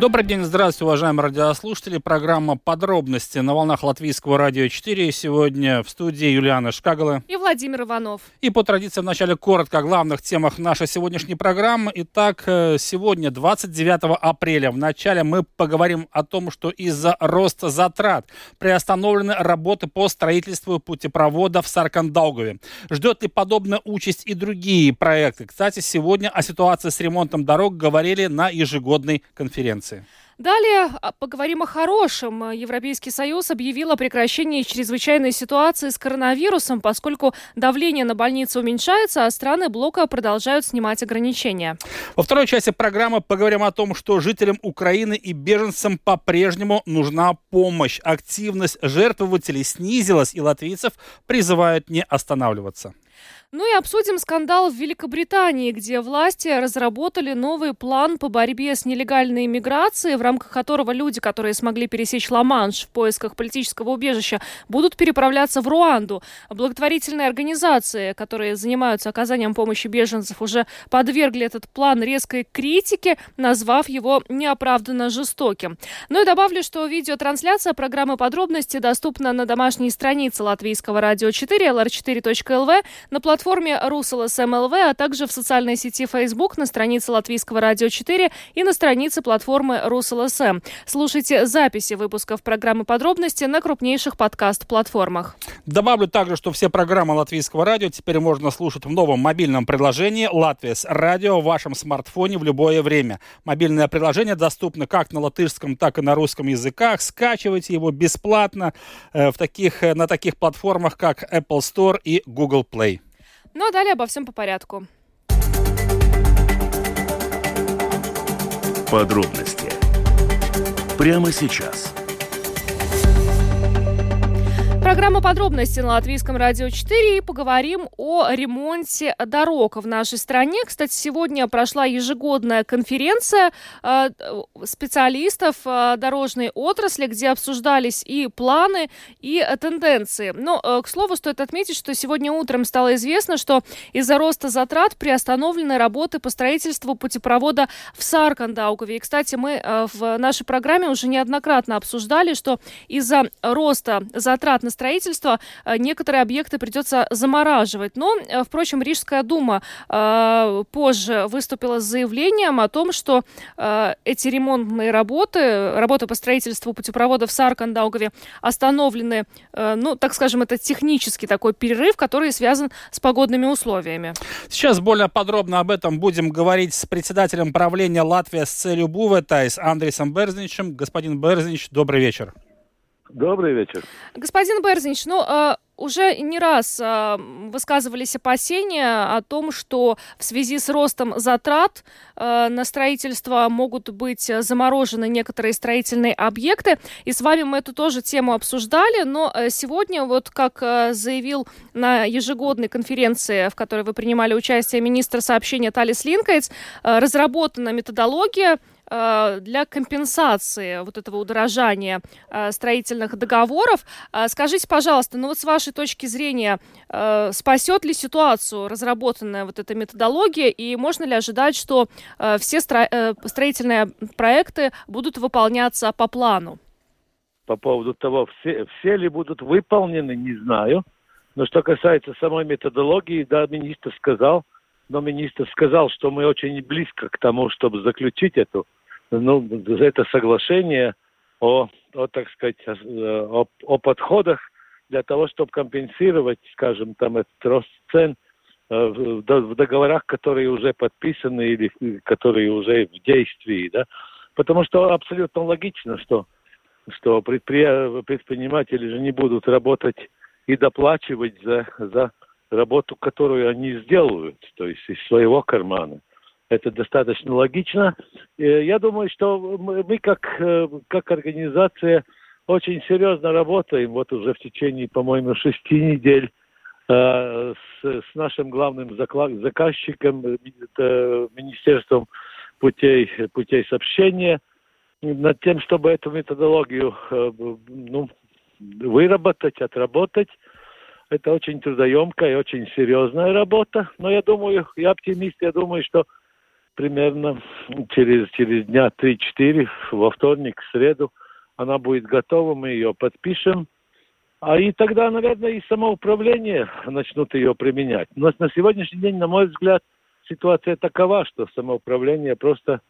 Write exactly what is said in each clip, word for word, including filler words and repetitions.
Добрый день, здравствуйте, уважаемые радиослушатели. Программа «Подробности» на волнах Латвийского радио четыре. Сегодня в студии Юлиана Шкагала и Владимир Иванов. И по традиции вначале коротко о главных темах нашей сегодняшней программы. Итак, сегодня, двадцать девятого апреля, вначале мы поговорим о том, что из-за роста затрат приостановлены работы по строительству путепровода в Саркандаугаве. Ждет ли подобная участь и другие проекты? Кстати, сегодня о ситуации с ремонтом дорог говорили на ежегодной конференции. Далее поговорим о хорошем. Европейский Союз объявил о прекращении чрезвычайной ситуации с коронавирусом, поскольку давление на больницы уменьшается, а страны блока продолжают снимать ограничения. Во второй части программы поговорим о том, что жителям Украины и беженцам по-прежнему нужна помощь. Активность жертвователей снизилась, и латвийцев призывают не останавливаться. Ну и обсудим скандал в Великобритании, где власти разработали новый план по борьбе с нелегальной миграцией, в рамках которого люди, которые смогли пересечь Ла-Манш в поисках политического убежища, будут переправляться в Руанду. Благотворительные организации, которые занимаются оказанием помощи беженцев, уже подвергли этот план резкой критике, назвав его неоправданно жестоким. Ну и добавлю, что видеотрансляция программы «Подробности» доступна на домашней странице Латвийского радио четыре, эл эр четыре точка эл ви, на платформе В форме Русалс эм эл ви, а также в социальной сети Facebook, на странице Латвийского радио четыре и на странице платформы Русалс эм. Слушайте записи выпусков программы «Подробности» на крупнейших подкаст-платформах. Добавлю также, что все программы Латвийского радио теперь можно слушать в новом мобильном приложении «Latvijas Ceļu» в вашем смартфоне в любое время. Мобильное приложение доступно как на латышском, так и на русском языках. Скачивайте его бесплатно в таких, на таких платформах, как Apple Store и Google Play. Ну а далее обо всем по порядку. Подробности. Прямо сейчас. Программа «Подробности» на Латвийском радио четыре, и поговорим о ремонте дорог в нашей стране. Кстати, сегодня прошла ежегодная конференция специалистов дорожной отрасли, где обсуждались и планы, и тенденции. Но, к слову, стоит отметить, что сегодня утром стало известно, что из-за роста затрат приостановлены работы по строительству путепровода в Саркандаугаве. И, кстати, мы в нашей программе уже неоднократно обсуждали, что из-за роста затрат на строительство некоторые объекты придется замораживать. Но, впрочем, Рижская дума э, позже выступила с заявлением о том, что э, эти ремонтные работы, работы по строительству путепровода в Саркандаугаве остановлены, э, ну, так скажем, это технический такой перерыв, который связан с погодными условиями. Сейчас более подробно об этом будем говорить с председателем правления Latvijas Ceļu būvētājs Андрисом Берзничем. Господин Берзнич, добрый вечер. Добрый вечер. Господин Берзнич, ну, э, уже не раз э, высказывались опасения о том, что в связи с ростом затрат э, на строительство могут быть заморожены некоторые строительные объекты. И с вами мы эту тоже тему обсуждали, но сегодня, вот как заявил на ежегодной конференции, в которой вы принимали участие, министр сообщения Талис Линкайтс, э, разработана методология для компенсации вот этого удорожания строительных договоров. Скажите, пожалуйста, ну вот с вашей точки зрения, спасет ли ситуацию разработанная вот эта методология, и можно ли ожидать, что все строительные проекты будут выполняться по плану? По поводу того, все, все ли будут выполнены, не знаю. Но что касается самой методологии, да, министр сказал, но министр сказал, что мы очень близко к тому, чтобы заключить эту, ну, это соглашение о, о, так сказать, о, о подходах для того, чтобы компенсировать, скажем, там, этот рост цен в договорах, которые уже подписаны или которые уже в действии, да, потому что абсолютно логично, что, что предприниматели же не будут работать и доплачивать за, за работу, которую они сделают, то есть из своего кармана. Это достаточно логично. Я думаю, что мы как, как организация очень серьезно работаем вот уже в течение, по-моему, шести недель э, с, с нашим главным заказчиком, э, Министерством путей, путей сообщения. над тем, чтобы эту методологию ну, выработать, отработать. Это очень трудоемкая и очень серьезная работа. Но я думаю, я оптимист, я думаю, что примерно через, через дня три-четыре, во вторник, в среду, она будет готова, мы ее подпишем. А и тогда, наверное, и самоуправление начнут ее применять. Но на сегодняшний день, на мой взгляд, ситуация такова, что самоуправление просто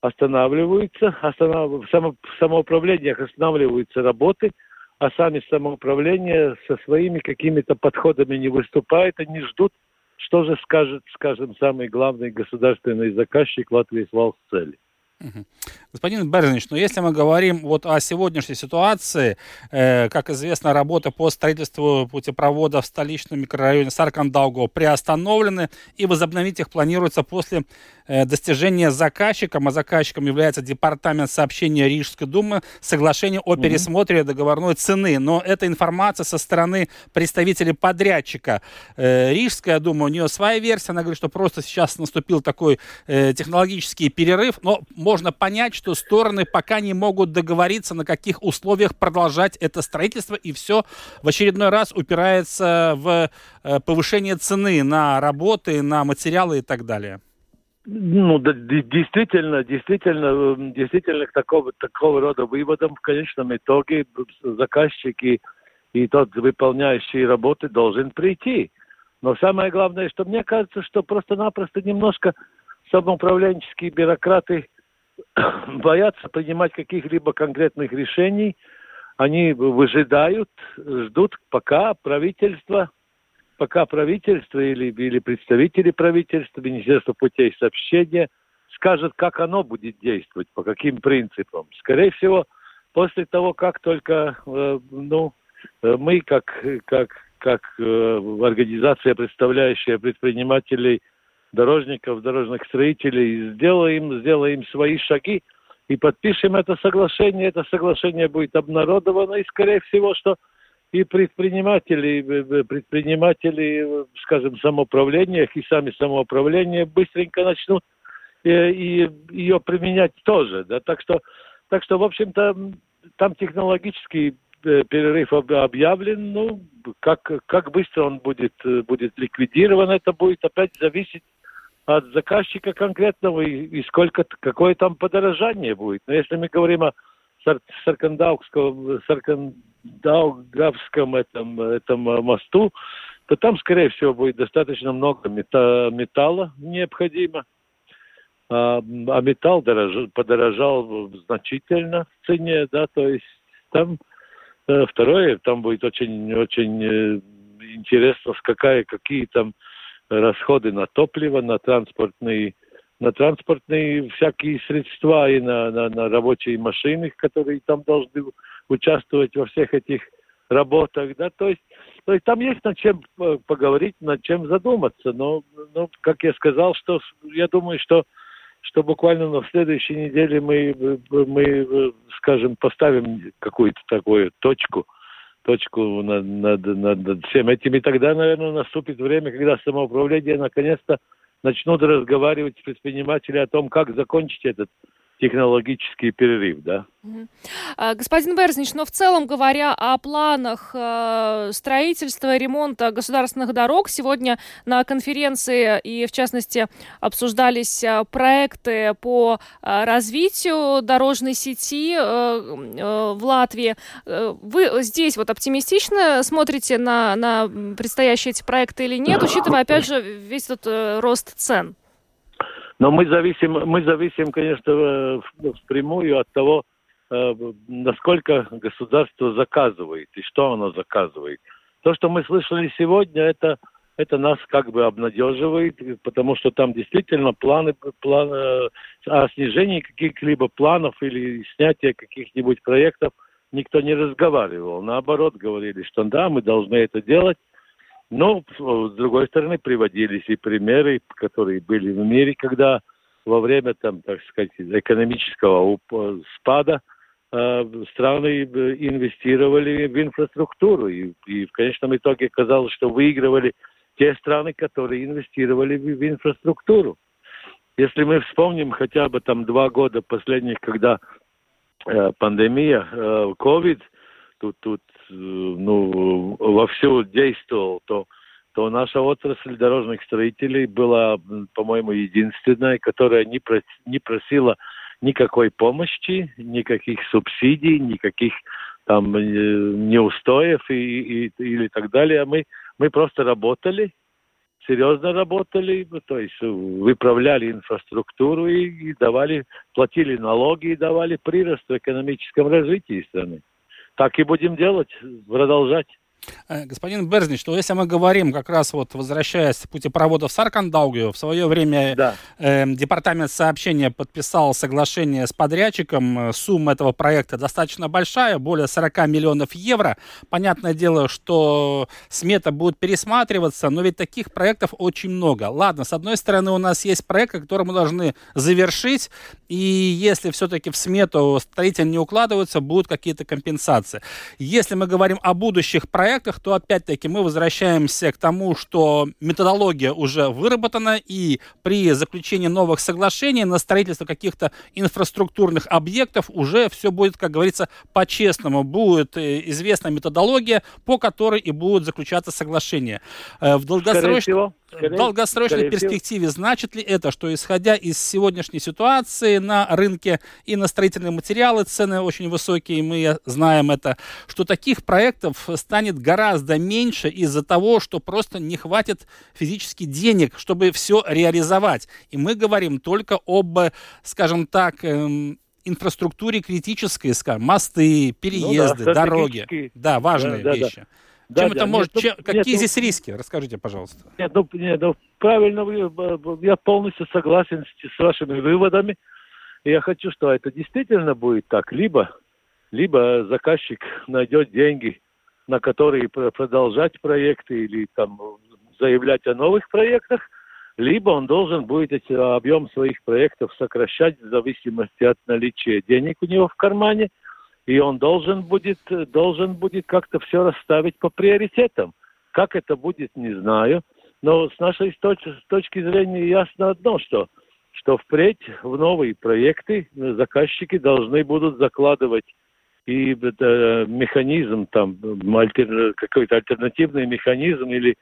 останавливается, останов... Само... в самоуправлениях останавливаются работы, а сами самоуправления со своими какими-то подходами не выступают, они ждут, что же скажет, скажем, самый главный государственный заказчик Latvijas Valsts Ceļi. Угу. Господин Берзничь, но если мы говорим вот о сегодняшней ситуации, э, как известно, работы по строительству путепровода в столичном микрорайоне Саркандаугаве приостановлены, и возобновить их планируется после э, достижения заказчиком, а заказчиком является Департамент сообщения Рижской думы, соглашение о пересмотре угу. договорной цены. Но это информация со стороны представителей подрядчика. Э, Рижская дума, у нее своя версия, она говорит, что просто сейчас наступил такой э, технологический перерыв, но можно понять, что стороны пока не могут договориться, на каких условиях продолжать это строительство, и все в очередной раз упирается в повышение цены на работы, на материалы и так далее. Ну, да, действительно, действительно, действительно к такого, такого рода выводам в конечном итоге заказчики и тот выполняющий работы должен прийти. Но самое главное, что мне кажется, что просто-напросто немножко самоуправленческие бюрократы боятся принимать каких-либо конкретных решений. Они выжидают, ждут, пока правительство, пока правительство или, или представители правительства, Министерство путей сообщения скажет, как оно будет действовать, по каким принципам. Скорее всего, после того, как только э, ну, мы, как, как, как э, организация, представляющая предпринимателей, дорожников, дорожных строителей, сделаем, сделаем свои шаги и подпишем это соглашение. Это соглашение будет обнародовано, и, скорее всего, что и предприниматели, предприниматели, скажем, в самоуправлениях и сами самоуправления быстренько начнут и, и ее применять тоже. Да? Так что, так что, в общем-то, там технологический перерыв объявлен, ну, как, как быстро он будет, будет ликвидирован, это будет опять зависеть от заказчика конкретного и, и сколько, какое там подорожание будет. Но если мы говорим о сар- Саркандаугавском, Саркандаугавском этом, этом мосту, то там, скорее всего, будет достаточно много мета- металла необходимо. А, а металл дорож- подорожал значительно в цене, да, то есть там... Второе, там будет очень-очень интересно, какая, какие там расходы на топливо, на транспортные, на транспортные всякие средства и на, на, на рабочие машины, которые там должны участвовать во всех этих работах. Да? То есть, то есть там есть над чем поговорить, над чем задуматься. Но, но как я сказал, что я думаю, что что буквально на следующей неделе мы, мы, скажем, поставим какую-то такую точку, точку над, над, над всем этим. И тогда, наверное, наступит время, когда самоуправление наконец-то начнут разговаривать с предпринимателями о том, как закончить этот технологический перерыв, да. Господин Берзнич, но в целом, говоря о планах строительства и ремонта государственных дорог, сегодня на конференции и, в частности, обсуждались проекты по развитию дорожной сети в Латвии. Вы здесь вот оптимистично смотрите на, на предстоящие эти проекты или нет, учитывая, опять же, весь этот рост цен? Но мы зависим, мы зависим, конечно, впрямую от того, насколько государство заказывает и что оно заказывает. То, что мы слышали сегодня, это, это нас как бы обнадеживает, потому что там действительно планы, планы о снижении каких-либо планов или снятии каких-нибудь проектов никто не разговаривал. Наоборот, говорили, что да, мы должны это делать. Но, с другой стороны, приводились и примеры, которые были в мире, когда во время, там, так сказать, экономического спада э, страны инвестировали в инфраструктуру. И, и в конечном итоге оказалось, что выигрывали те страны, которые инвестировали в, в инфраструктуру. Если мы вспомним хотя бы там два года последних, когда пандемия COVID тут, тут ну, вовсю действовал, то, то наша отрасль дорожных строителей была, по-моему, единственная, которая не, про, не просила никакой помощи, никаких субсидий, никаких там неустоев и, и, или так далее. Мы, мы просто работали, серьезно работали, то есть выправляли инфраструктуру и, и давали, платили налоги и давали прирост в экономическом развитии страны. Так и будем делать, продолжать. Господин Берзнич, то если мы говорим, как раз вот возвращаясь к путепроводу в Саркандаугаве, в свое время да. э, департамент сообщения подписал соглашение с подрядчиком. Сумма этого проекта достаточно большая, более сорок миллионов евро. Понятное дело, что смета будет пересматриваться, но ведь таких проектов очень много. Ладно, с одной стороны, у нас есть проект, который мы должны завершить, и если все-таки в смету строитель не укладывается, будут какие-то компенсации. Если мы говорим о будущих проектах, то опять-таки мы возвращаемся к тому, что методология уже выработана, и при заключении новых соглашений на строительство каких-то инфраструктурных объектов уже все будет, как говорится, по-честному. Будет известна методология, по которой и будут заключаться соглашения. В долгосрочном... В долгосрочной перспективе значит ли это, что исходя из сегодняшней ситуации на рынке и на строительные материалы, цены очень высокие, мы знаем это, что таких проектов станет гораздо меньше из-за того, что просто не хватит физически денег, чтобы все реализовать. И мы говорим только об, скажем так, эм, инфраструктуре критической, скажем, мосты, переезды, ну да, дороги, да, важные да, да, вещи. Да. Чем да, это да, может, нет, чем, нет, какие нет, здесь ну, риски? Расскажите, пожалуйста. Нет, ну, нет, ну правильно, я полностью согласен с, с вашими выводами. Я хочу, что это действительно будет так. Либо, либо заказчик найдет деньги, на которые продолжать проекты или там заявлять о новых проектах, либо он должен будет эти, объем своих проектов сокращать в зависимости от наличия денег у него в кармане. И он должен будет, должен будет как-то все расставить по приоритетам. Как это будет, не знаю. Но с нашей точки, с точки зрения ясно одно, что, что впредь в новые проекты заказчики должны будут закладывать и э, механизм, там, альтерна, какой-то альтернативный механизм или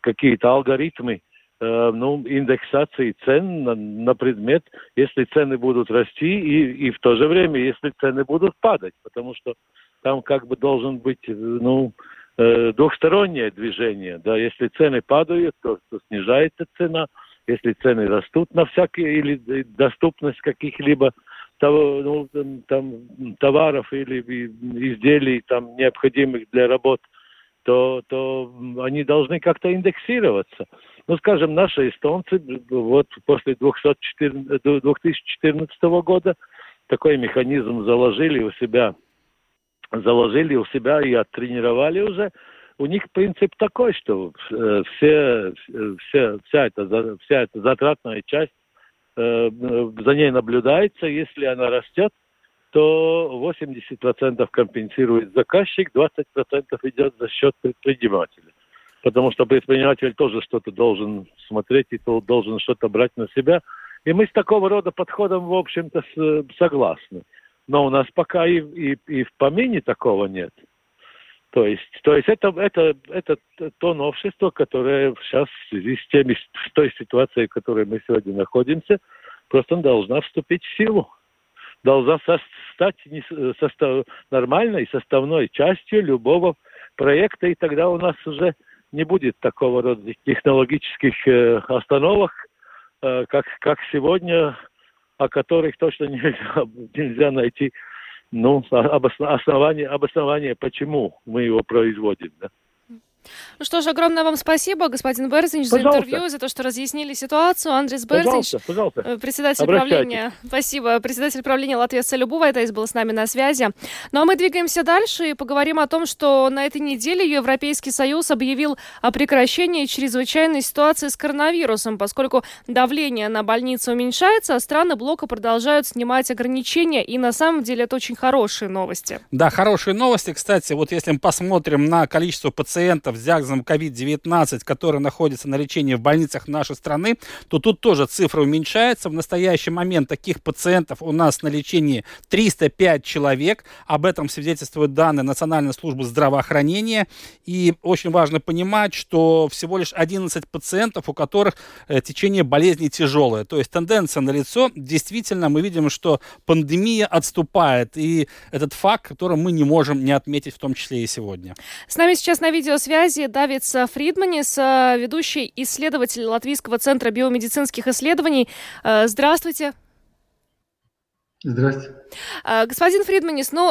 какие-то алгоритмы э, ну, индексации цен на, на предмет, если цены будут расти и, и в то же время, если цены будут падать, потому что там как бы должен быть ну, э, двухстороннее движение. Да? Если цены падают, то, то снижается цена, если цены растут на всякие, или доступность каких-либо того, ну, там, товаров или изделий, там, необходимых для работ, то, то они должны как-то индексироваться. Ну, скажем, наши эстонцы вот после две тысячи четырнадцатого года такой механизм заложили у себя, заложили у себя и оттренировали уже. У них принцип такой, что все, все, вся, эта, вся эта затратная часть, за ней наблюдается, если она растет, то восемьдесят процентов компенсирует заказчик, двадцать процентов идет за счет предпринимателя. Потому что предприниматель тоже что-то должен смотреть и должен что-то брать на себя. И мы с такого рода подходом, в общем-то, согласны. Но у нас пока и, и, и в помине такого нет. То есть, то есть это, это, это то новшество, которое сейчас в связи с, теми, с той ситуацией, в которой мы сегодня находимся, просто должна вступить в силу. Должна со- стать не, состав, нормальной составной частью любого проекта, и тогда у нас уже не будет такого рода технологических э, остановок, э, как, как сегодня, о которых точно нельзя, нельзя найти ну, обоснование, обоснование, почему мы его производим. Да? Ну что ж, огромное вам спасибо, господин Берзнич, за интервью, за то, что разъяснили ситуацию. Андрис Берзнич, пожалуйста, пожалуйста. Председатель правления. Спасибо. Председатель правления Latvijas Ceļu būvētājs был с нами на связи. Ну а мы двигаемся дальше и поговорим о том, что на этой неделе Европейский Союз объявил о прекращении чрезвычайной ситуации с коронавирусом, поскольку давление на больницы уменьшается, а страны блока продолжают снимать ограничения, и на самом деле это очень хорошие новости. Да, хорошие новости. Кстати, вот если мы посмотрим на количество пациентов, с диагнозом ковид девятнадцать, которые находятся на лечении в больницах нашей страны, то тут тоже цифра уменьшается. В настоящий момент таких пациентов у нас на лечении триста пять человек. Об этом свидетельствуют данные Национальной службы здравоохранения. И очень важно понимать, что всего лишь одиннадцать пациентов, у которых течение болезни тяжелое. То есть тенденция налицо. Действительно, мы видим, что пандемия отступает. И этот факт, который мы не можем не отметить, в том числе и сегодня. С нами сейчас на видеосвязи Давис Фридманис, ведущий исследователь Латвийского центра биомедицинских исследований. Здравствуйте. Здравствуйте. Господин Фридманис, ну,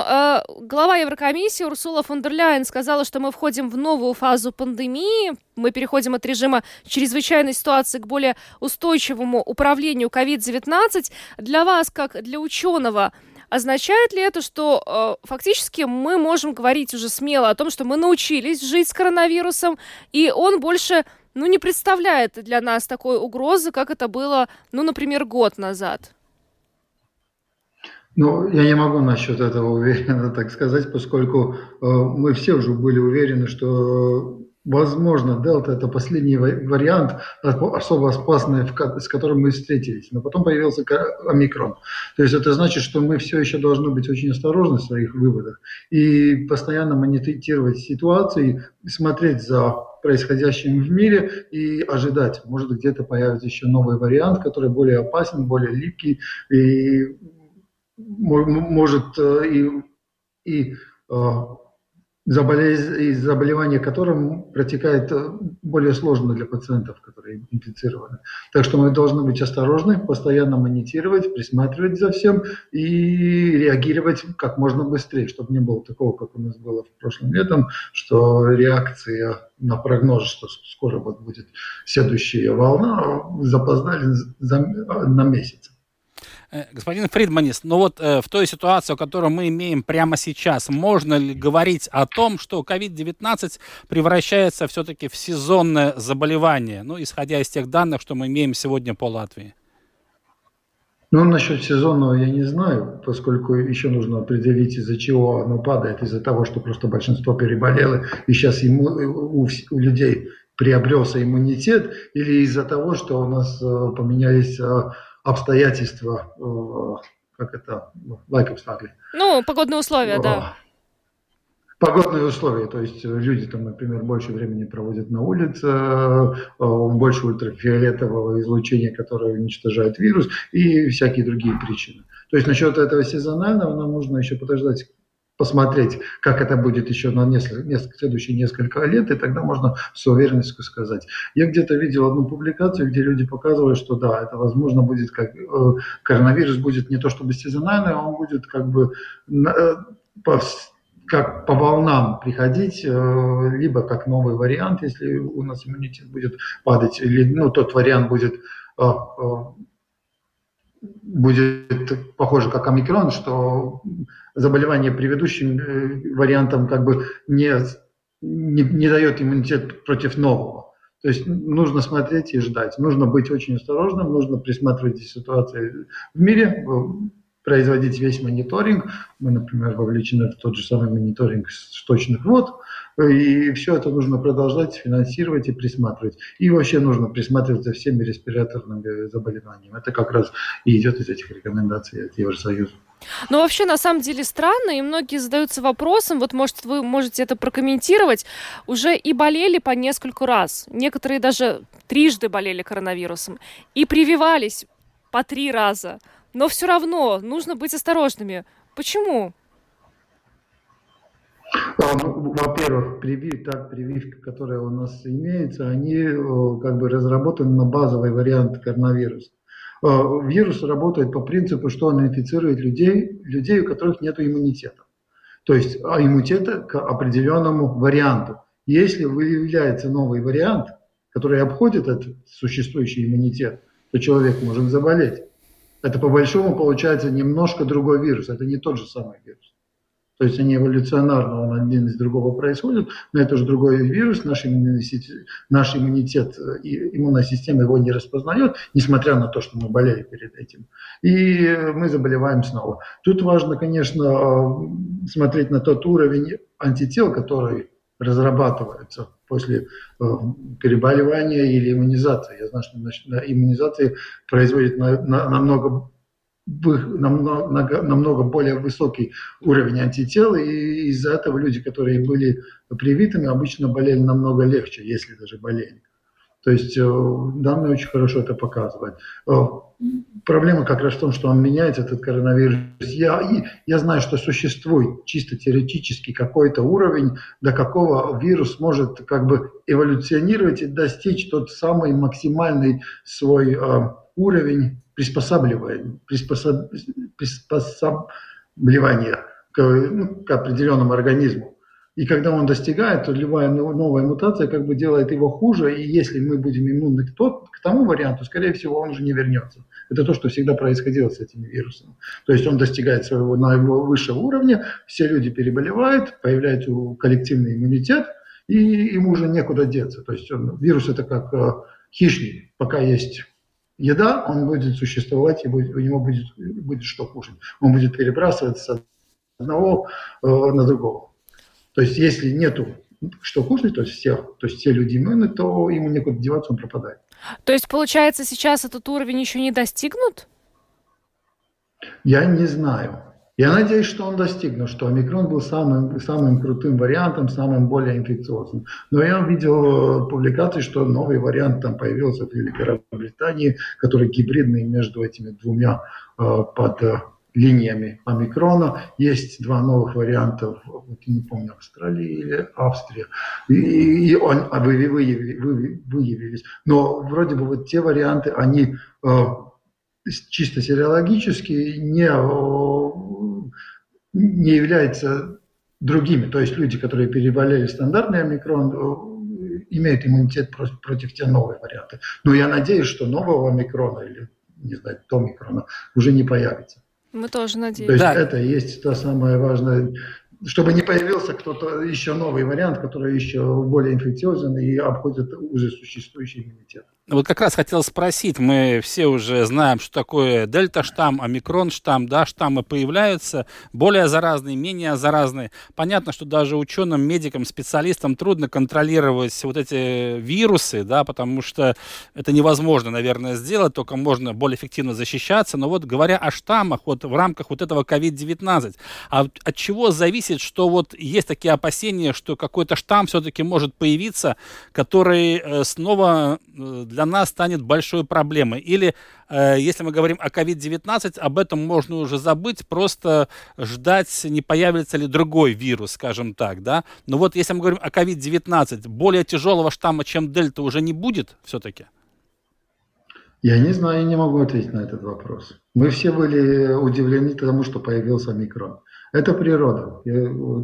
глава Еврокомиссии Урсула фон дер Ляйен сказала, что мы входим в новую фазу пандемии. Мы переходим от режима чрезвычайной ситуации к более устойчивому управлению ковид девятнадцать. Для вас, как для ученого, означает ли это, что э, фактически мы можем говорить уже смело о том, что мы научились жить с коронавирусом, и он больше, ну, не представляет для нас такой угрозы, как это было, ну, например, год назад? Ну, я не могу насчет этого уверенно так сказать, поскольку э, мы все уже были уверены, что... Возможно, дельта – это последний вариант, особо опасный, с которым мы встретились. Но потом появился омикрон. То есть это значит, что мы все еще должны быть очень осторожны в своих выводах и постоянно мониторировать ситуацию, смотреть за происходящим в мире и ожидать. Может, где-то появится еще новый вариант, который более опасен, более липкий и может и... и заболевание которым протекает более сложно для пациентов, которые инфицированы. Так что мы должны быть осторожны, постоянно мониторировать, присматривать за всем и реагировать как можно быстрее, чтобы не было такого, как у нас было в прошлом летом, что реакция на прогноз, что скоро вот будет следующая волна, запоздали на месяц. Господин Фридманис, ну вот э, в той ситуации, которую мы имеем прямо сейчас, можно ли говорить о том, что ковид девятнадцать превращается все-таки в сезонное заболевание, ну, исходя из тех данных, что мы имеем сегодня по Латвии? Ну, насчет сезонного я не знаю, поскольку еще нужно определить, из-за чего оно падает, из-за того, что просто большинство переболело, и сейчас ему, у, у людей приобрелся иммунитет, или из-за того, что у нас э, поменялись... Э, обстоятельства, как это, лайкобстакли. Ну, погодные условия, да. Погодные условия, то есть люди там, например, больше времени проводят на улице, больше ультрафиолетового излучения, которое уничтожает вирус, и всякие другие причины. То есть насчет этого сезонального нам нужно еще подождать, посмотреть, как это будет еще на несколько, несколько, следующие несколько лет, и тогда можно с уверенностью сказать. Я где-то видел одну публикацию, где люди показывали, что да, это возможно будет, как э, коронавирус будет не то чтобы сезональный, он будет как бы э, по, как по волнам приходить, э, либо как новый вариант, если у нас иммунитет будет падать, или ну, тот вариант будет... Э, э, будет похоже как омикрон, что заболевание предыдущим вариантом как бы не, не, не дает иммунитет против нового. То есть нужно смотреть и ждать. Нужно быть очень осторожным, нужно присматривать ситуации в мире, производить весь мониторинг. Мы, например, вовлечены в тот же самый мониторинг сточных вод. И все это нужно продолжать финансировать и присматривать. И вообще нужно присматривать за всеми респираторными заболеваниями. Это как раз и идет из этих рекомендаций от Евросоюза. Но вообще, на самом деле, странно, и многие задаются вопросом, вот, может, вы можете это прокомментировать, уже и болели по нескольку раз. Некоторые даже трижды болели коронавирусом. И прививались по три раза. Но все равно нужно быть осторожными. Почему? Во-первых, прививки, так, прививки, которые у нас имеются, они как бы разработаны на базовый вариант коронавируса. Вирус работает по принципу, что он инфицирует людей, людей, у которых нет иммунитета. То есть иммунитета к определенному варианту. Если выявляется новый вариант, который обходит этот существующий иммунитет, то человек может заболеть. Это по-большому получается немножко другой вирус, это не тот же самый вирус. То есть они эволюционарно, он один из другого происходит, но это же другой вирус, наш иммунитет, наш иммунитет и иммунная система его не распознает, несмотря на то, что мы болели перед этим. И мы заболеваем снова. Тут важно, конечно, смотреть на тот уровень антител, который разрабатывается после переболевания или иммунизации. Я знаю, что иммунизация производит на, на, намного, намного, намного более высокий уровень антител, и из-за этого люди, которые были привитыми, обычно болели намного легче, если даже болели. То есть данные очень хорошо это показывают. Проблема как раз в том, что он меняется, этот коронавирус. Я, я знаю, что существует чисто теоретически какой-то уровень, до какого вирус может как бы эволюционировать и достичь тот самый максимальный свой э, уровень приспосабливания, приспособ, приспосабливания к, ну, к определенному организму. И когда он достигает, то любая новая мутация как бы делает его хуже, и если мы будем иммунны к, тот, к тому варианту, скорее всего, он уже не вернется. Это то, что всегда происходило с этим вирусом. То есть он достигает своего наивысшего уровня, все люди переболевают, появляется коллективный иммунитет, и ему уже некуда деться. То есть он, вирус – это как э, хищник, пока есть еда, он будет существовать, и будет, у него будет, будет что кушать. Он будет перебрасываться с одного э, на другого. То есть, если нету что кушать, то есть все, то есть все люди иммунны, то ему некуда деваться, он пропадает. То есть, получается, сейчас этот уровень еще не достигнут? Я не знаю. Я надеюсь, что он достигнут, что омикрон был самым, самым крутым вариантом, самым более инфекциозным. Но я видел публикации, что новый вариант там появился в Великобритании, который гибридный между этими двумя э, под... линиями омикрона. Есть два новых варианта, не помню, Австралия или Австрия, и, и он, а вы, выявили, вы, выявились. Но вроде бы вот те варианты, они э, чисто сериологически не, э, не являются другими. То есть люди, которые переболели стандартный омикрон, э, имеют иммунитет против, против тех новых вариантов. Но я надеюсь, что нового омикрона или, не знаю, томикрона уже не появится. Мы тоже надеемся. То есть да. Это и есть то самое важное, чтобы не появился кто-то еще новый вариант, который еще более инфекциозен и обходит уже существующий иммунитет. Вот как раз хотел спросить, мы все уже знаем, что такое дельта-штамм, омикрон-штамм, да, штаммы появляются, более заразные, менее заразные. Понятно, что даже ученым, медикам, специалистам трудно контролировать вот эти вирусы, да, потому что это невозможно, наверное, сделать, только можно более эффективно защищаться. Но вот говоря о штаммах, вот в рамках вот этого ковид девятнадцать, от чего зависит, что вот есть такие опасения, что какой-то штамм все-таки может появиться, который снова... для нас станет большой проблемой. Или, э, если мы говорим о ковид девятнадцать, об этом можно уже забыть, просто ждать, не появится ли другой вирус, скажем так, да? Но вот если мы говорим о ковид девятнадцать, более тяжелого штамма, чем дельта, уже не будет все-таки? Я не знаю, я не могу ответить на этот вопрос. Мы все были удивлены тому, что появился омикрон. Это природа.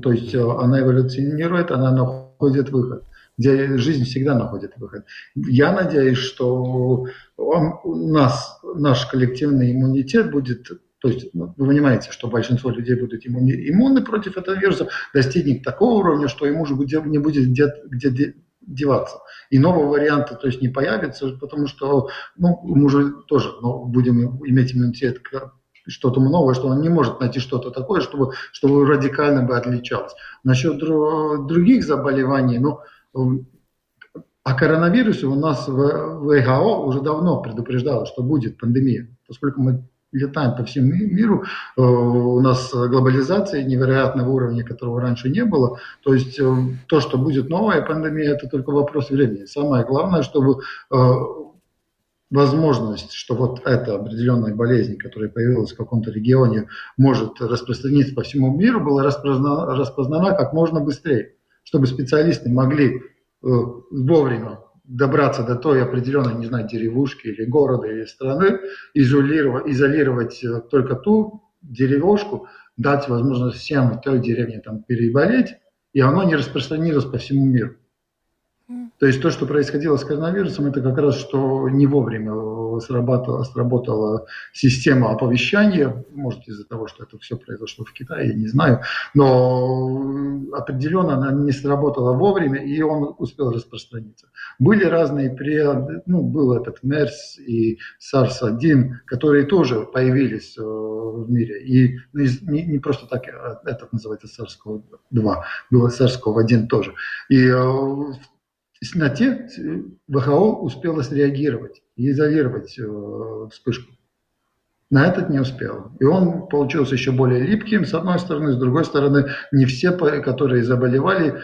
То есть она эволюционирует, она находит выход. Где жизнь всегда находит выход. Я надеюсь, что он, у нас, наш коллективный иммунитет будет, то есть вы понимаете, что большинство людей будут иммуни, иммунны против этого вируса, достигнет такого уровня, что ему уже не будет где, где деваться. И нового варианта, то есть, не появится, потому что ну, мы уже тоже ну, будем иметь иммунитет к что-то новое, что он не может найти что-то такое, чтобы, чтобы радикально бы отличалось. Насчет дру, других заболеваний, ну, о коронавирусе у нас вэ ха о уже давно предупреждало, что будет пандемия. Поскольку мы летаем по всему миру, у нас глобализация невероятного уровня, которого раньше не было. То есть то, что будет новая пандемия, это только вопрос времени. Самое главное, чтобы возможность, что вот эта определенная болезнь, которая появилась в каком-то регионе, может распространиться по всему миру, была распознана, распознана как можно быстрее, чтобы специалисты могли э, вовремя добраться до той определенной, не знаю, деревушки или города, или страны, изолировать, изолировать э, только ту деревушку, дать возможность всем в той деревне там, переболеть, и оно не распространилось по всему миру. Mm. То есть то, что происходило с коронавирусом, это как раз что не вовремя срабатывала, сработала система оповещания, может, из-за того, что это все произошло в Китае, я не знаю, но определенно она не сработала вовремя, и он успел распространиться. Были разные периоды, ну, был этот мерс и сарс один, которые тоже появились в мире, и не, не просто так это называется сарс ков два, было сарс ков один тоже. И на те вэ ха о успела среагировать и изолировать вспышку. На этот не успел. И он получился еще более липким, с одной стороны. С другой стороны, не все, которые заболевали,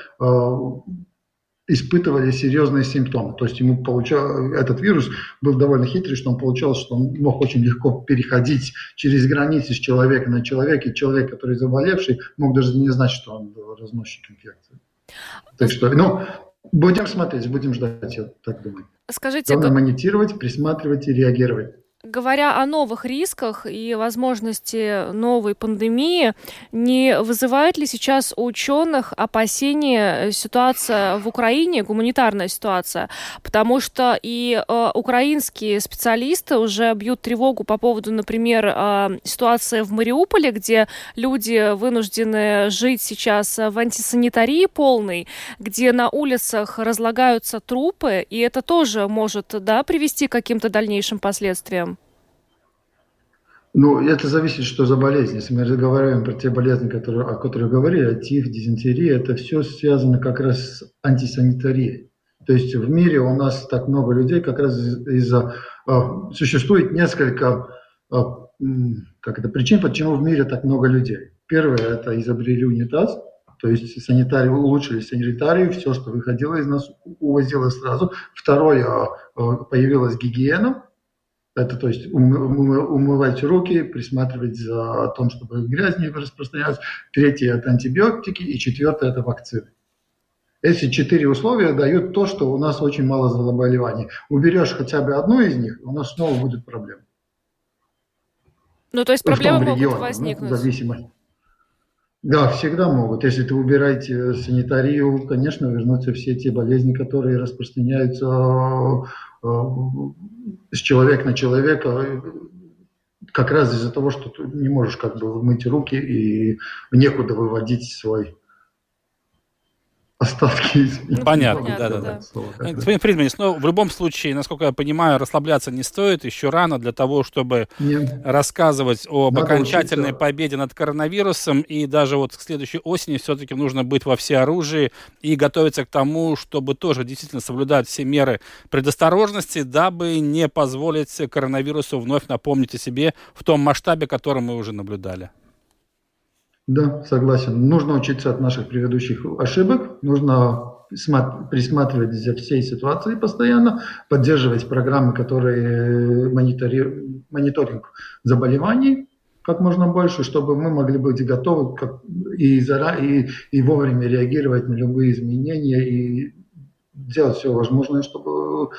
испытывали серьезные симптомы. То есть ему получал, этот вирус был довольно хитрый, что он получал, что он мог очень легко переходить через границы с человека на человека. И человек, который заболевший, мог даже не знать, что он был разносчик инфекции. Так что, ну... Будем смотреть, будем ждать, я так думаю. Скажите, главное, как... монитировать, присматривать и реагировать. Говоря о новых рисках и возможности новой пандемии, не вызывает ли сейчас у ученых опасения ситуация в Украине, гуманитарная ситуация? Потому что и э, украинские специалисты уже бьют тревогу по поводу, например, э, ситуации в Мариуполе, где люди вынуждены жить сейчас в антисанитарии полной, где на улицах разлагаются трупы, и это тоже может, да, привести к каким-то дальнейшим последствиям. Ну, это зависит, что за болезнь. Если мы разговариваем про те болезни, которые, о которых говорили, тиф, дизентерия, это все связано как раз с антисанитарией. То есть в мире у нас так много людей, как раз из-за... А, существует несколько а, как это, причин, почему в мире так много людей. Первое, это изобрели унитаз. То есть санитарии улучшили санитарию, все, что выходило из нас, увозилось сразу. Второе, появилась гигиена. Это, то есть, умывать руки, присматривать за тем, чтобы грязь не распространялась. Третье – это антибиотики, и четвертое – это вакцины. Эти четыре условия дают то, что у нас очень мало заболеваний. Уберешь хотя бы одну из них, у нас снова будут проблемы. Ну, то есть, проблемы могут возникнуть. Ну, зависимость. Да, всегда могут. Если ты убираете санитарию, конечно, вернутся все те болезни, которые распространяются с человека на человека, как раз из-за того, что ты не можешь как бы мыть руки и некуда выводить свой... остатки. Понятно, да-да-да. Господин Фридманис, но в любом случае, насколько я понимаю, расслабляться не стоит, еще рано для того, чтобы Нет. рассказывать об Надо окончательной учиться. победе над коронавирусом, и даже вот к следующей осени все-таки нужно быть во всеоружии и готовиться к тому, чтобы тоже действительно соблюдать все меры предосторожности, дабы не позволить коронавирусу вновь напомнить о себе в том масштабе, который мы уже наблюдали. Да, согласен. Нужно учиться от наших предыдущих ошибок, нужно присматривать за всей ситуацией постоянно, поддерживать программы, которые монитори... мониторинг заболеваний как можно больше, чтобы мы могли быть готовы как... и, зара... и... и вовремя реагировать на любые изменения и делать все возможное, чтобы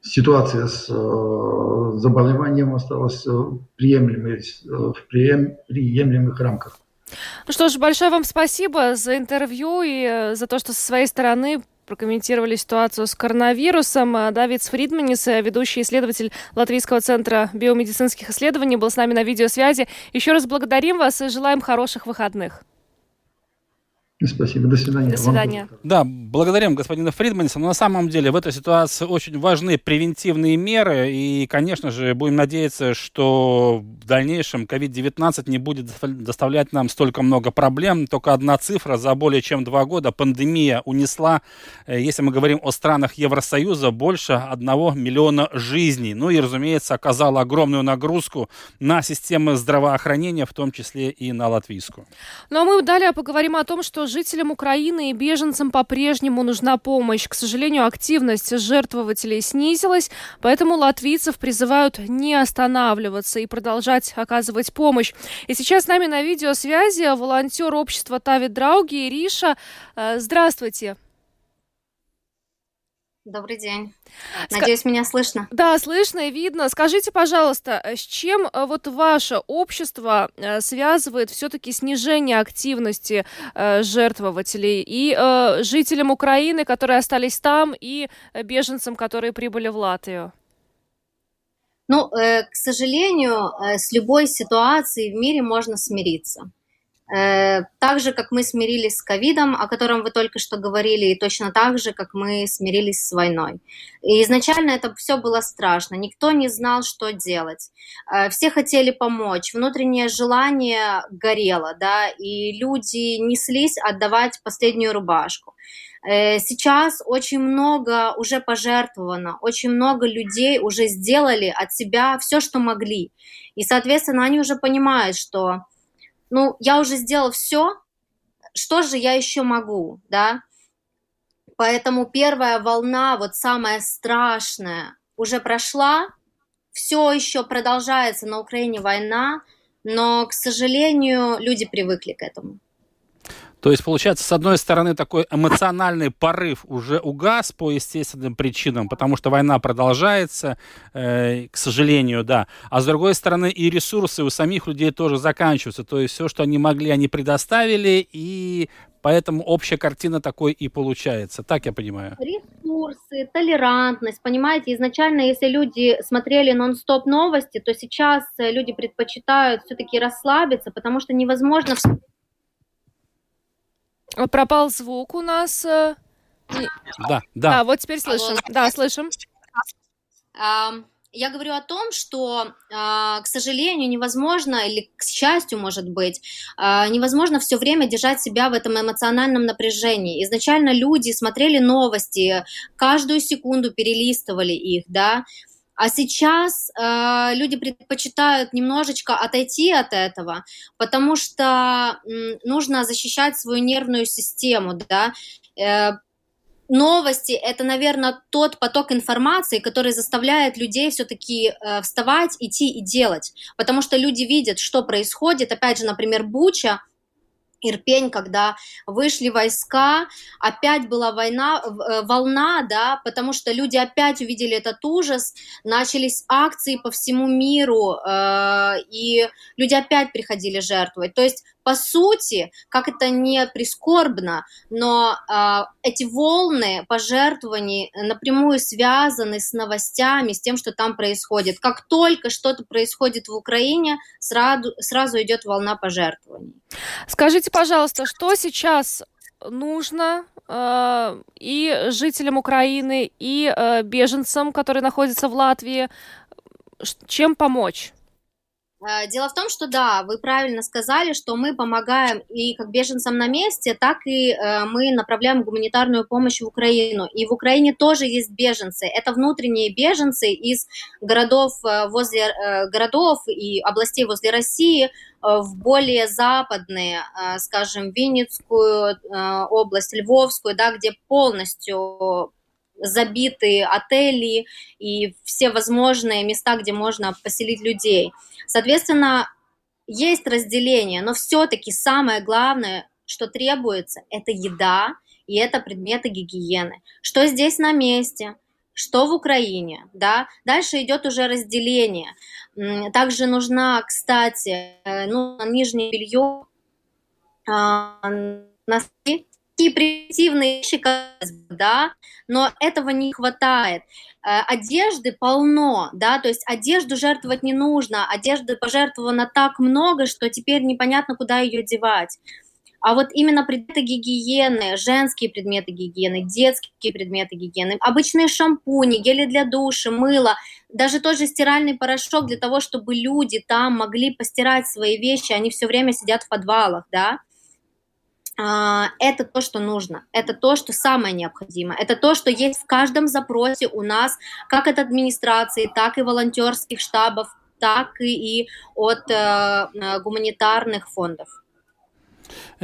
ситуация с заболеванием осталась в приемлемых, в прием... приемлемых рамках. Ну что ж, большое вам спасибо за интервью и за то, что со своей стороны прокомментировали ситуацию с коронавирусом. Давис Фридманис, ведущий исследователь Латвийского центра биомедицинских исследований, был с нами на видеосвязи. Еще раз благодарим вас и желаем хороших выходных. Спасибо. До свидания. До свидания. Да, благодарим господина Фридманиса. Но на самом деле в этой ситуации очень важны превентивные меры. И, конечно же, будем надеяться, что в дальнейшем ковид девятнадцать не будет доставлять нам столько много проблем. Только одна цифра за более чем два года пандемия унесла, если мы говорим о странах Евросоюза, больше одного миллиона жизней. Ну и, разумеется, оказала огромную нагрузку на системы здравоохранения, в том числе и на латвийскую. Ну а мы далее поговорим о том, что жителям Украины и беженцам по-прежнему нужна помощь. К сожалению, активность жертвователей снизилась, поэтому латвийцев призывают не останавливаться и продолжать оказывать помощь. И сейчас с нами на видеосвязи волонтер общества Tavi draugi Ириша. Здравствуйте. Добрый день. Надеюсь, Ска... меня слышно? Да, слышно и видно. Скажите, пожалуйста, с чем вот ваше общество связывает все-таки снижение активности э, жертвователей и э, жителям Украины, которые остались там, и беженцам, которые прибыли в Латвию? Ну, э, к сожалению, э, с любой ситуацией в мире можно смириться. Э, так же, как мы смирились с ковидом, о котором вы только что говорили, и точно так же, как мы смирились с войной. И изначально это все было страшно, никто не знал, что делать. Э, все хотели помочь, внутреннее желание горело, да, и люди неслись отдавать последнюю рубашку. Сейчас очень много уже пожертвовано, очень много людей уже сделали от себя все, что могли. И, соответственно, они уже понимают, что, ну, я уже сделал все, что же я еще могу, да? Поэтому первая волна, вот самая страшная, уже прошла, все еще продолжается на Украине война, но, к сожалению, люди привыкли к этому. То есть, получается, с одной стороны, такой эмоциональный порыв уже угас по естественным причинам, потому что война продолжается, э, к сожалению, да. А с другой стороны, и ресурсы у самих людей тоже заканчиваются. То есть, все, что они могли, они предоставили, и поэтому общая картина такой и получается. Так я понимаю. Ресурсы, толерантность, понимаете? Изначально, если люди смотрели нон-стоп новости, то сейчас люди предпочитают все-таки расслабиться, потому что невозможно... Пропал звук у нас. Да, да. Да, вот теперь слышим. Да, слышим. Я говорю о том, что, к сожалению, невозможно, или к счастью, может быть, невозможно все время держать себя в этом эмоциональном напряжении. Изначально люди смотрели новости, каждую секунду перелистывали их, да. А сейчас э, люди предпочитают немножечко отойти от этого, потому что м, нужно защищать свою нервную систему, да. Э, новости – это, наверное, тот поток информации, который заставляет людей все-таки э, вставать, идти и делать, потому что люди видят, что происходит. Опять же, например, Буча, Ирпень, когда вышли войска, опять была война, волна, да, потому что люди опять увидели этот ужас, начались акции по всему миру, э, и люди опять приходили жертвовать. То есть, по сути, как это не прискорбно, но э, эти волны пожертвований напрямую связаны с новостями, с тем, что там происходит. Как только что-то происходит в Украине, сразу, сразу идет волна пожертвований. Скажите, пожалуйста, что сейчас нужно э, и жителям Украины, и э, беженцам, которые находятся в Латвии, чем помочь? Дело в том, что да, вы правильно сказали, что мы помогаем и как беженцам на месте, так и э, мы направляем гуманитарную помощь в Украину. И в Украине тоже есть беженцы. Это внутренние беженцы из городов э, возле э, городов и областей возле России, в более западные, скажем, Винницкую область, Львовскую, да, где полностью забиты отели и все возможные места, где можно поселить людей. Соответственно, есть разделение, но все-таки самое главное, что требуется, это еда и это предметы гигиены. Что здесь на месте? Что в Украине, да, дальше идет уже разделение. Также нужна, кстати, ну, нижнее белье, носки, такие примитивные вещи, да, но этого не хватает. Одежды полно, да, то есть одежду жертвовать не нужно, одежды пожертвовано так много, что теперь непонятно, куда ее девать. А вот именно предметы гигиены, женские предметы гигиены, детские предметы гигиены, обычные шампуни, гели для душа, мыло, даже тот же стиральный порошок для того, чтобы люди там могли постирать свои вещи, они все время сидят в подвалах, да. Это то, что нужно, это то, что самое необходимое, это то, что есть в каждом запросе у нас, как от администрации, так и волонтерских штабов, так и от э, гуманитарных фондов.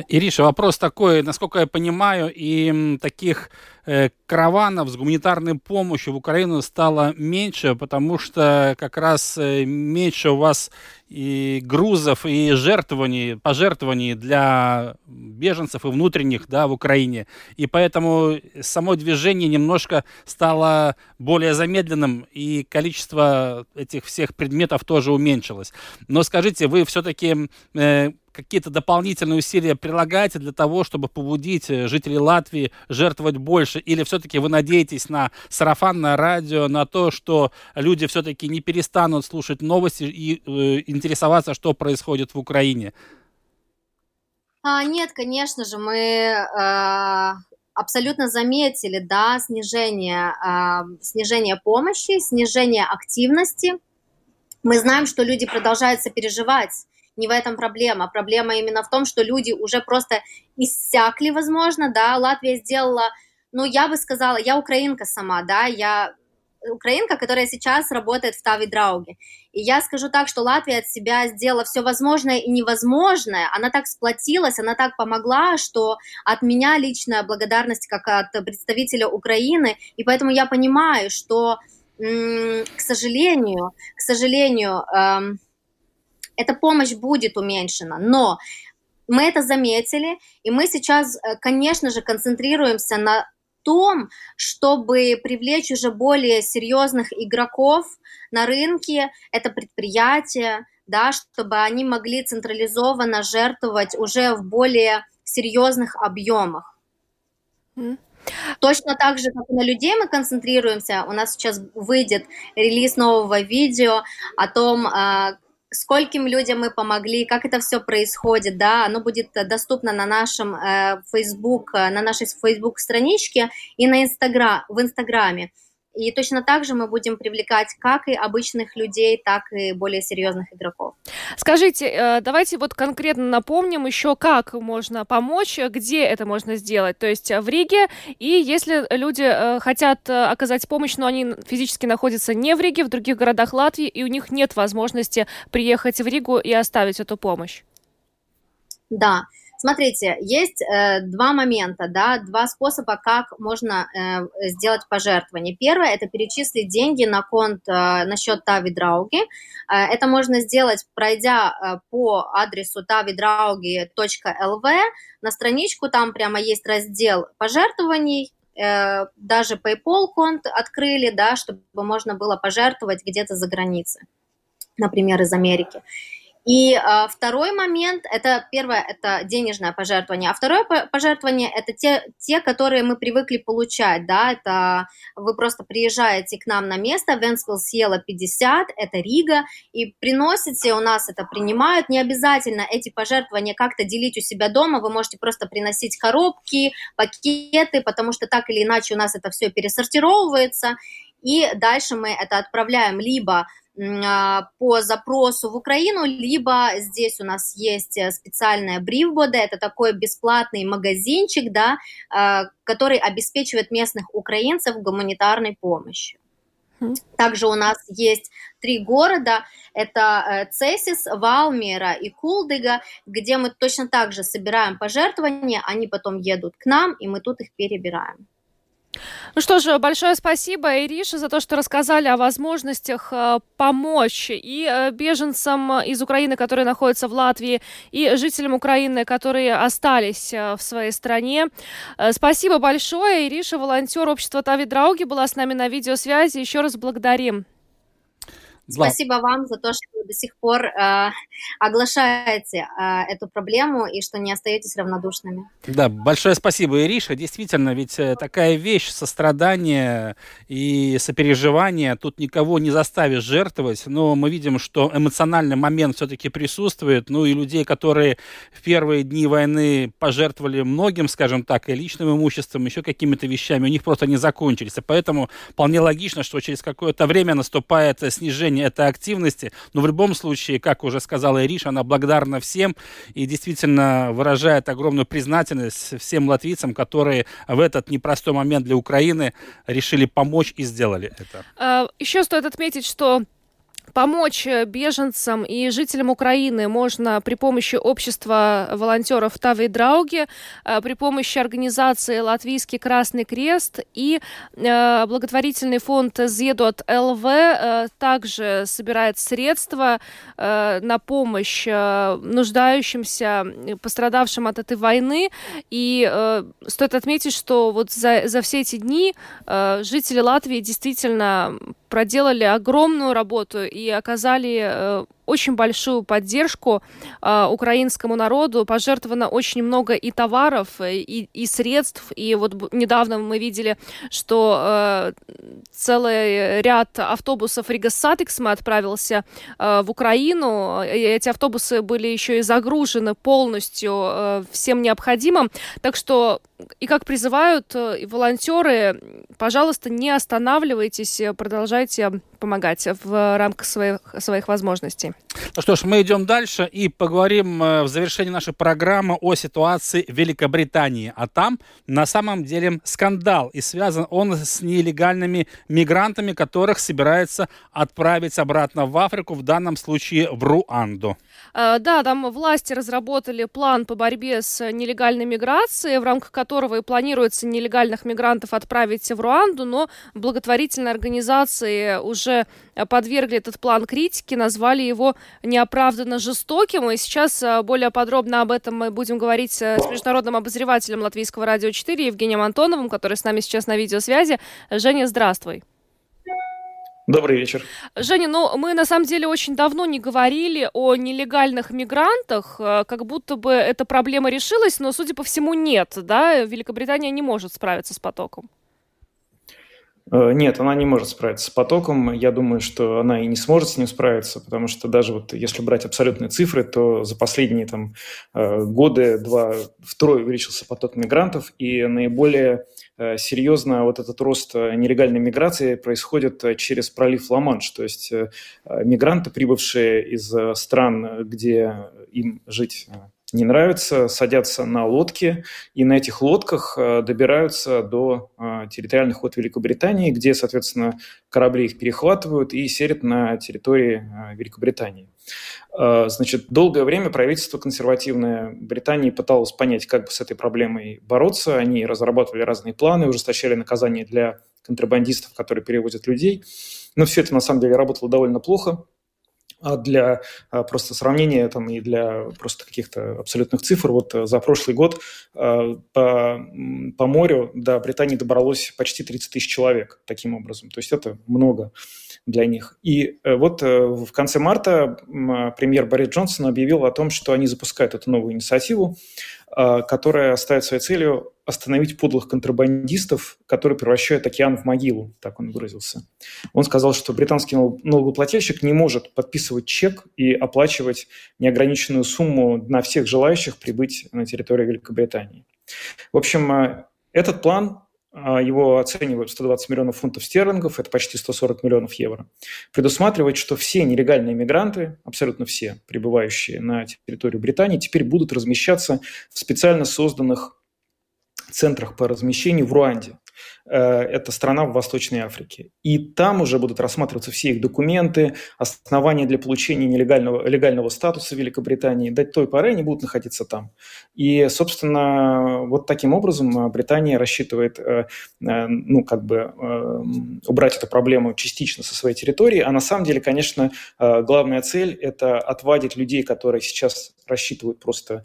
Ириша, вопрос такой, насколько я понимаю, и таких э, караванов с гуманитарной помощью в Украину стало меньше, потому что как раз меньше у вас и грузов, и жертвований, пожертвований для беженцев и внутренних, да, в Украине. И поэтому само движение немножко стало более замедленным, и количество этих всех предметов тоже уменьшилось. Но скажите, вы все-таки... Э, какие-то дополнительные усилия прилагаете для того, чтобы побудить жителей Латвии жертвовать больше? Или все-таки вы надеетесь на сарафанное радио, на то, что люди все-таки не перестанут слушать новости и э, интересоваться, что происходит в Украине? А, нет, конечно же, мы э, абсолютно заметили, да, снижение, э, снижение помощи, снижение активности. Мы знаем, что люди продолжают сопереживать. Не в этом проблема. Проблема именно в том, что люди уже просто иссякли, возможно, да. Латвия сделала, ну, я бы сказала, я украинка сама, да, я украинка, которая сейчас работает в Tavi draugi. И я скажу так, что Латвия от себя сделала все возможное и невозможное. Она так сплотилась, она так помогла, что от меня личная благодарность как от представителя Украины. И поэтому я понимаю, что, м- к сожалению, к сожалению... Эм, эта помощь будет уменьшена, но мы это заметили, и мы сейчас, конечно же, концентрируемся на том, чтобы привлечь уже более серьезных игроков на рынке, это предприятия, да, чтобы они могли централизованно жертвовать уже в более серьезных объемах. Mm. Точно так же, как и на людей мы концентрируемся, у нас сейчас выйдет релиз нового видео о том, скольким людям мы помогли, как это все происходит, да, оно будет доступно на нашем э, Facebook, на нашей Facebook-страничке и на Инстагра... в Инстаграме. И точно так же мы будем привлекать как и обычных людей, так и более серьезных игроков. Скажите, давайте вот конкретно напомним еще, как можно помочь, где это можно сделать, то есть в Риге, и если люди хотят оказать помощь, но они физически находятся не в Риге, в других городах Латвии, и у них нет возможности приехать в Ригу и оставить эту помощь. Да. Смотрите, есть э, два момента, да, два способа, как можно э, сделать пожертвование. Первое – это перечислить деньги на конт, э, на счет Tavi draugi. Э, это можно сделать, пройдя э, по адресу тави драуги точка эл ви. На страничку там прямо есть раздел пожертвований, э, даже PayPal конт открыли, да, чтобы можно было пожертвовать где-то за границей, например, из Америки. И э, второй момент, это первое, это денежное пожертвование, а второе пожертвование, это те, те, которые мы привыкли получать, да, это вы просто приезжаете к нам на место, Виенсвилс иела пятьдесят, это Рига, и приносите, у нас это принимают, не обязательно эти пожертвования как-то делить у себя дома, вы можете просто приносить коробки, пакеты, потому что так или иначе у нас это все пересортировывается, и дальше мы это отправляем либо по запросу в Украину, либо здесь у нас есть специальная брифбода, это такой бесплатный магазинчик, да, который обеспечивает местных украинцев гуманитарной помощью. Также у нас есть три города, это Цесис, Валмера и Кулдыга, где мы точно так же собираем пожертвования, они потом едут к нам, и мы тут их перебираем. Ну что же, большое спасибо, Ириша, за то, что рассказали о возможностях помочь и беженцам из Украины, которые находятся в Латвии, и жителям Украины, которые остались в своей стране. Спасибо большое. Ириша, волонтер общества Tavi draugi, была с нами на видеосвязи. Еще раз благодарим. Спасибо вам за то, что вы до сих пор э, оглашаете э, эту проблему и что не остаетесь равнодушными. Да, большое спасибо, Ириша. Действительно, ведь такая вещь, сострадание и сопереживание, тут никого не заставишь жертвовать, но мы видим, что эмоциональный момент все-таки присутствует. Ну и людей, которые в первые дни войны пожертвовали многим, скажем так, и личным имуществом, еще какими-то вещами, у них просто не закончились. И поэтому вполне логично, что через какое-то время наступает снижение этой активности, но в любом случае, как уже сказала Ириша, она благодарна всем и действительно выражает огромную признательность всем латвийцам, которые в этот непростой момент для Украины решили помочь и сделали это. Еще стоит отметить, что помочь беженцам и жителям Украины можно при помощи общества волонтеров Tavi draugi, при помощи организации Латвийский Красный Крест и благотворительный фонд зет эл ви также собирает средства на помощь нуждающимся, пострадавшим от этой войны. И стоит отметить, что вот за, за все эти дни жители Латвии действительно проделали огромную работу и оказали очень большую поддержку э, украинскому народу. Пожертвовано очень много и товаров, и, и средств. И вот недавно мы видели, что э, целый ряд автобусов Рига Сатиксма отправился э, в Украину. И эти автобусы были еще и загружены полностью э, всем необходимым. Так что, и как призывают э, волонтеры, пожалуйста, не останавливайтесь, продолжайте помогать в рамках своих, своих возможностей. Ну что ж, мы идем дальше и поговорим в завершении нашей программы о ситуации в Великобритании. А там на самом деле скандал, и связан он с нелегальными мигрантами, которых собираются отправить обратно в Африку, в данном случае в Руанду. Да, там власти разработали план по борьбе с нелегальной миграцией, в рамках которого и планируется нелегальных мигрантов отправить в Руанду, но благотворительные организации уже подвергли этот план критике, назвали его неоправданно жестоким. И сейчас более подробно об этом мы будем говорить с международным обозревателем Латвийского радио четыре Евгением Антоновым, который с нами сейчас на видеосвязи. Женя, здравствуй. Добрый вечер. Женя, ну мы на самом деле очень давно не говорили о нелегальных мигрантах, как будто бы эта проблема решилась, но, судя по всему, нет, да? Великобритания не может справиться с потоком. Нет, она не может справиться с потоком. Я думаю, что она и не сможет с ним справиться, потому что даже вот если брать абсолютные цифры, то за последние там, годы два, втрое увеличился поток мигрантов, и наиболее серьезно вот этот рост нелегальной миграции происходит через пролив Ла-Манш. То есть мигранты, прибывшие из стран, где им жить не нравится, садятся на лодки и на этих лодках добираются до территориальных вод Великобритании, где, соответственно, корабли их перехватывают и серят на территории Великобритании. Значит, долгое время правительство консервативное Британии пыталось понять, как бы с этой проблемой бороться. Они разрабатывали разные планы, ужесточали наказания для контрабандистов, которые перевозят людей. Но все это, на самом деле, работало довольно плохо. Для просто сравнения там, и для просто каких-то абсолютных цифр, вот за прошлый год по, по морю до Британии добралось почти тридцать тысяч человек таким образом. То есть это много для них. И вот в конце марта премьер Борис Джонсон объявил о том, что они запускают эту новую инициативу, которая ставит своей целью остановить подлых контрабандистов, которые превращают океан в могилу, так он выразился. Он сказал, что британский налогоплательщик не может подписывать чек и оплачивать неограниченную сумму на всех желающих прибыть на территорию Великобритании. В общем, этот план, его оценивают в сто двадцать миллионов фунтов стерлингов, это почти сто сорок миллионов евро, предусматривает, что все нелегальные мигранты, абсолютно все, прибывающие на территорию Британии, теперь будут размещаться в специально созданных центрах по размещению в Руанде. Это страна в Восточной Африке. И там уже будут рассматриваться все их документы, основания для получения нелегального легального статуса в Великобритании. До той поры они будут находиться там. И, собственно, вот таким образом Британия рассчитывает ну, как бы, убрать эту проблему частично со своей территории. А на самом деле, конечно, главная цель – это отвадить людей, которые сейчас рассчитывают просто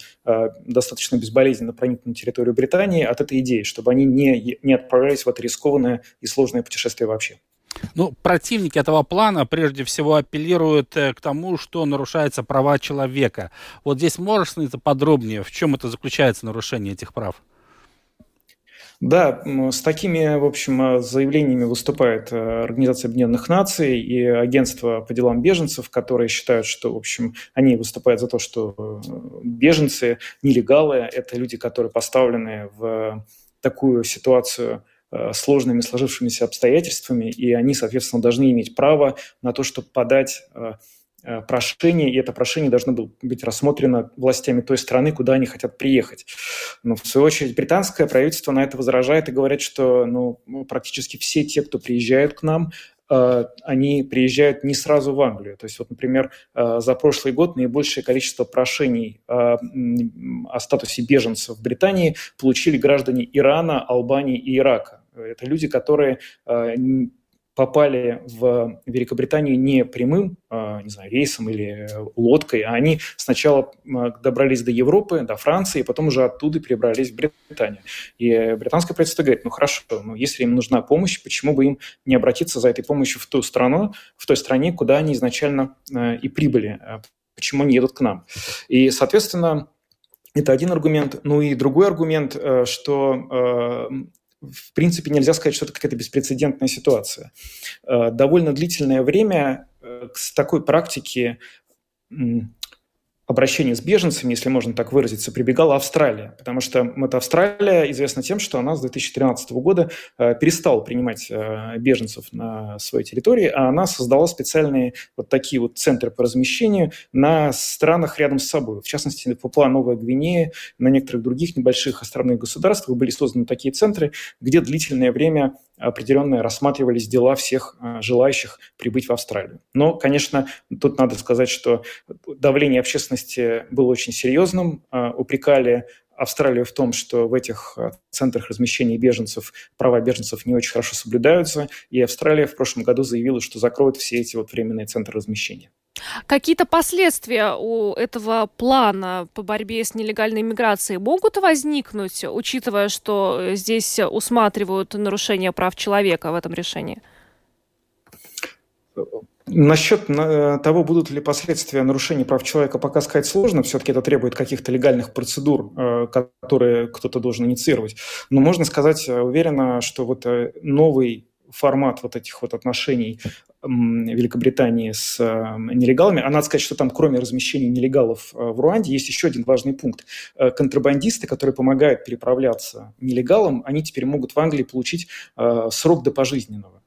достаточно безболезненно проникнуть на территорию Британии, от этой идеи, чтобы они не, не отправлялись в это рискованное и сложное путешествие вообще. Ну, противники этого плана прежде всего апеллируют к тому, что нарушаются права человека. Вот здесь можешь сниться подробнее, в чем это заключается, нарушение этих прав? Да, с такими, в общем, заявлениями выступает Организация Объединенных Наций и Агентство по делам беженцев, которые считают, что, в общем, они выступают за то, что беженцы, нелегалы, это люди, которые поставлены в такую ситуацию сложными сложившимися обстоятельствами, и они, соответственно, должны иметь право на то, чтобы подать прошение, и это прошение должно было быть рассмотрено властями той страны, куда они хотят приехать. Но, в свою очередь, британское правительство на это возражает и говорит, что ну, практически все те, кто приезжают к нам, они приезжают не сразу в Англию. То есть, вот, например, за прошлый год наибольшее количество прошений о статусе беженца в Британии получили граждане Ирана, Албании и Ирака. Это люди, которые попали в Великобританию не прямым, не знаю, рейсом или лодкой, а они сначала добрались до Европы, до Франции, и потом уже оттуда перебрались в Британию. И британское правительство говорит, ну хорошо, ну если им нужна помощь, почему бы им не обратиться за этой помощью в ту страну, в той стране, куда они изначально и прибыли, почему они едут к нам. И, соответственно, это один аргумент. Ну и другой аргумент, что... В принципе, нельзя сказать, что это какая-то беспрецедентная ситуация. Довольно длительное время с такой практики обращения с беженцами, если можно так выразиться, прибегала Австралия. Потому что Австралия известна тем, что она с две тысячи тринадцатого года перестала принимать беженцев на своей территории, а она создала специальные вот такие вот центры по размещению на странах рядом с собой. В частности, на Папуа-Новая Гвинея, на некоторых других небольших островных государствах были созданы такие центры, где длительное время определенно рассматривались дела всех желающих прибыть в Австралию. Но, конечно, тут надо сказать, что давление общественности было очень серьезным, упрекали Австралию в том, что в этих центрах размещения беженцев права беженцев не очень хорошо соблюдаются, и Австралия в прошлом году заявила, что закроет все эти вот временные центры размещения. Какие-то последствия у этого плана по борьбе с нелегальной миграцией могут возникнуть, учитывая, что здесь усматривают нарушение прав человека в этом решении? Насчет того, будут ли последствия нарушения прав человека, пока сказать сложно. Все-таки это требует каких-то легальных процедур, которые кто-то должен инициировать. Но можно сказать уверенно, что вот новый формат вот этих вот отношений Великобритании с нелегалами. А надо сказать, что там, кроме размещения нелегалов в Руанде, есть еще один важный пункт. Контрабандисты, которые помогают переправляться нелегалам, они теперь могут в Англии получить срок до пожизненного.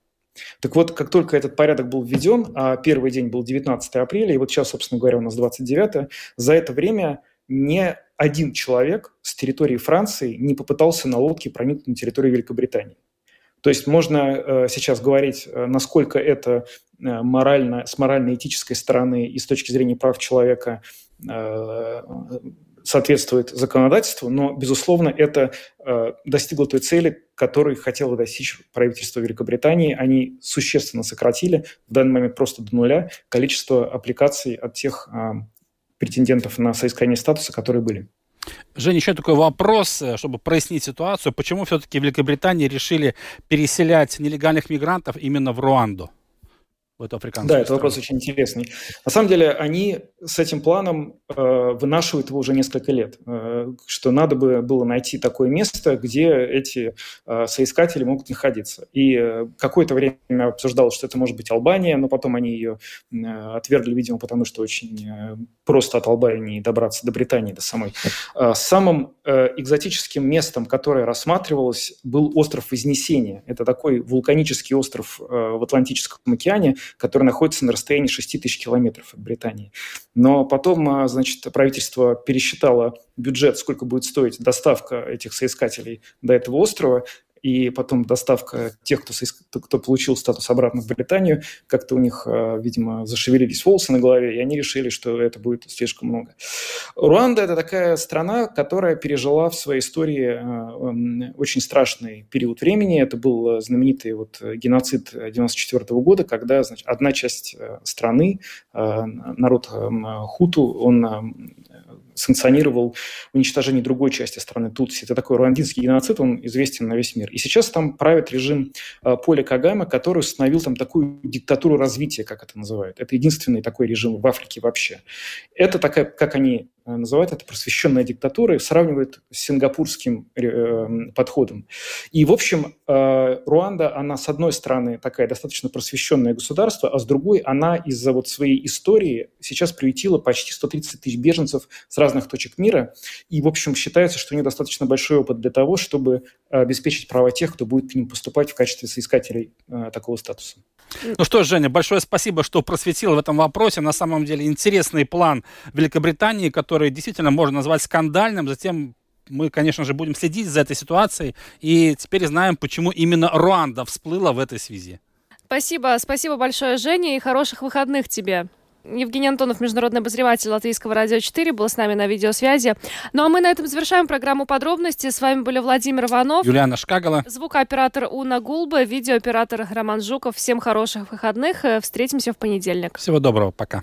Так вот, как только этот порядок был введен, а первый день был девятнадцатого апреля, и вот сейчас, собственно говоря, у нас двадцать девятое, за это время ни один человек с территории Франции не попытался на лодке проникнуть на территорию Великобритании. То есть можно э, сейчас говорить, насколько это э, морально, с морально-этической стороны и с точки зрения прав человека э, соответствует законодательству, но, безусловно, это э, достигло той цели, которой хотело достичь правительство Великобритании. Они существенно сократили, в данный момент просто до нуля, количество аппликаций от тех э, претендентов на соискание статуса, которые были. Женя, еще такой вопрос, чтобы прояснить ситуацию. Почему все-таки в Великобритании решили переселять нелегальных мигрантов именно в Руанду? В эту африканскую страну? Да, это вопрос очень интересный. На самом деле они с этим планом э, вынашивают его уже несколько лет, э, что надо бы было найти такое место, где эти э, соискатели могут находиться. И э, какое-то время обсуждалось, что это может быть Албания, но потом они ее э, отвергли, видимо, потому что очень э, просто от Албании добраться до Британии, до самой. Э, самым э, экзотическим местом, которое рассматривалось, был остров Вознесения. Это такой вулканический остров э, в Атлантическом океане, который находится на расстоянии шесть тысяч километров от Британии. Но потом, значит, правительство пересчитало бюджет, сколько будет стоить доставка этих соискателей до этого острова, и потом доставка тех, кто, соиск... кто получил статус обратно в Британию, как-то у них, видимо, зашевелились волосы на голове, и они решили, что это будет слишком много. Руанда – это такая страна, которая пережила в своей истории очень страшный период времени. Это был знаменитый вот геноцид девяносто четвёртого года, когда, значит, одна часть страны, народ хуту, он санкционировал уничтожение другой части страны тутси. Это такой руандинский геноцид, он известен на весь мир. И сейчас там правит режим э, Поля Кагаме, который установил там такую диктатуру развития, как это называют. Это единственный такой режим в Африке вообще. Это такая, как они э, называют, это просвещенная диктатура, сравнивают с сингапурским э, подходом. И, в общем, э, Руанда, она, с одной стороны, такая достаточно просвещенное государство, а с другой, она из-за вот своей истории сейчас приютила почти сто тридцать тысяч беженцев с разных точек мира. И, в общем, считается, что у нее достаточно большой опыт для того, чтобы обеспечить права тех, кто будет к ним поступать в качестве соискателей э, такого статуса. Ну что ж, Женя, большое спасибо, что просветил в этом вопросе. На самом деле интересный план Великобритании, который действительно можно назвать скандальным. Затем мы, конечно же, будем следить за этой ситуацией. И теперь знаем, почему именно Руанда всплыла в этой связи. Спасибо. Спасибо большое, Женя, и хороших выходных тебе. Евгений Антонов, международный обозреватель Латвийского радио четыре, был с нами на видеосвязи. Ну а мы на этом завершаем программу «Подробности». С вами были Владимир Иванов, Юлиана Шкагала, звукооператор Уна Гулба, видеооператор Роман Жуков. Всем хороших выходных. Встретимся в понедельник. Всего доброго. Пока.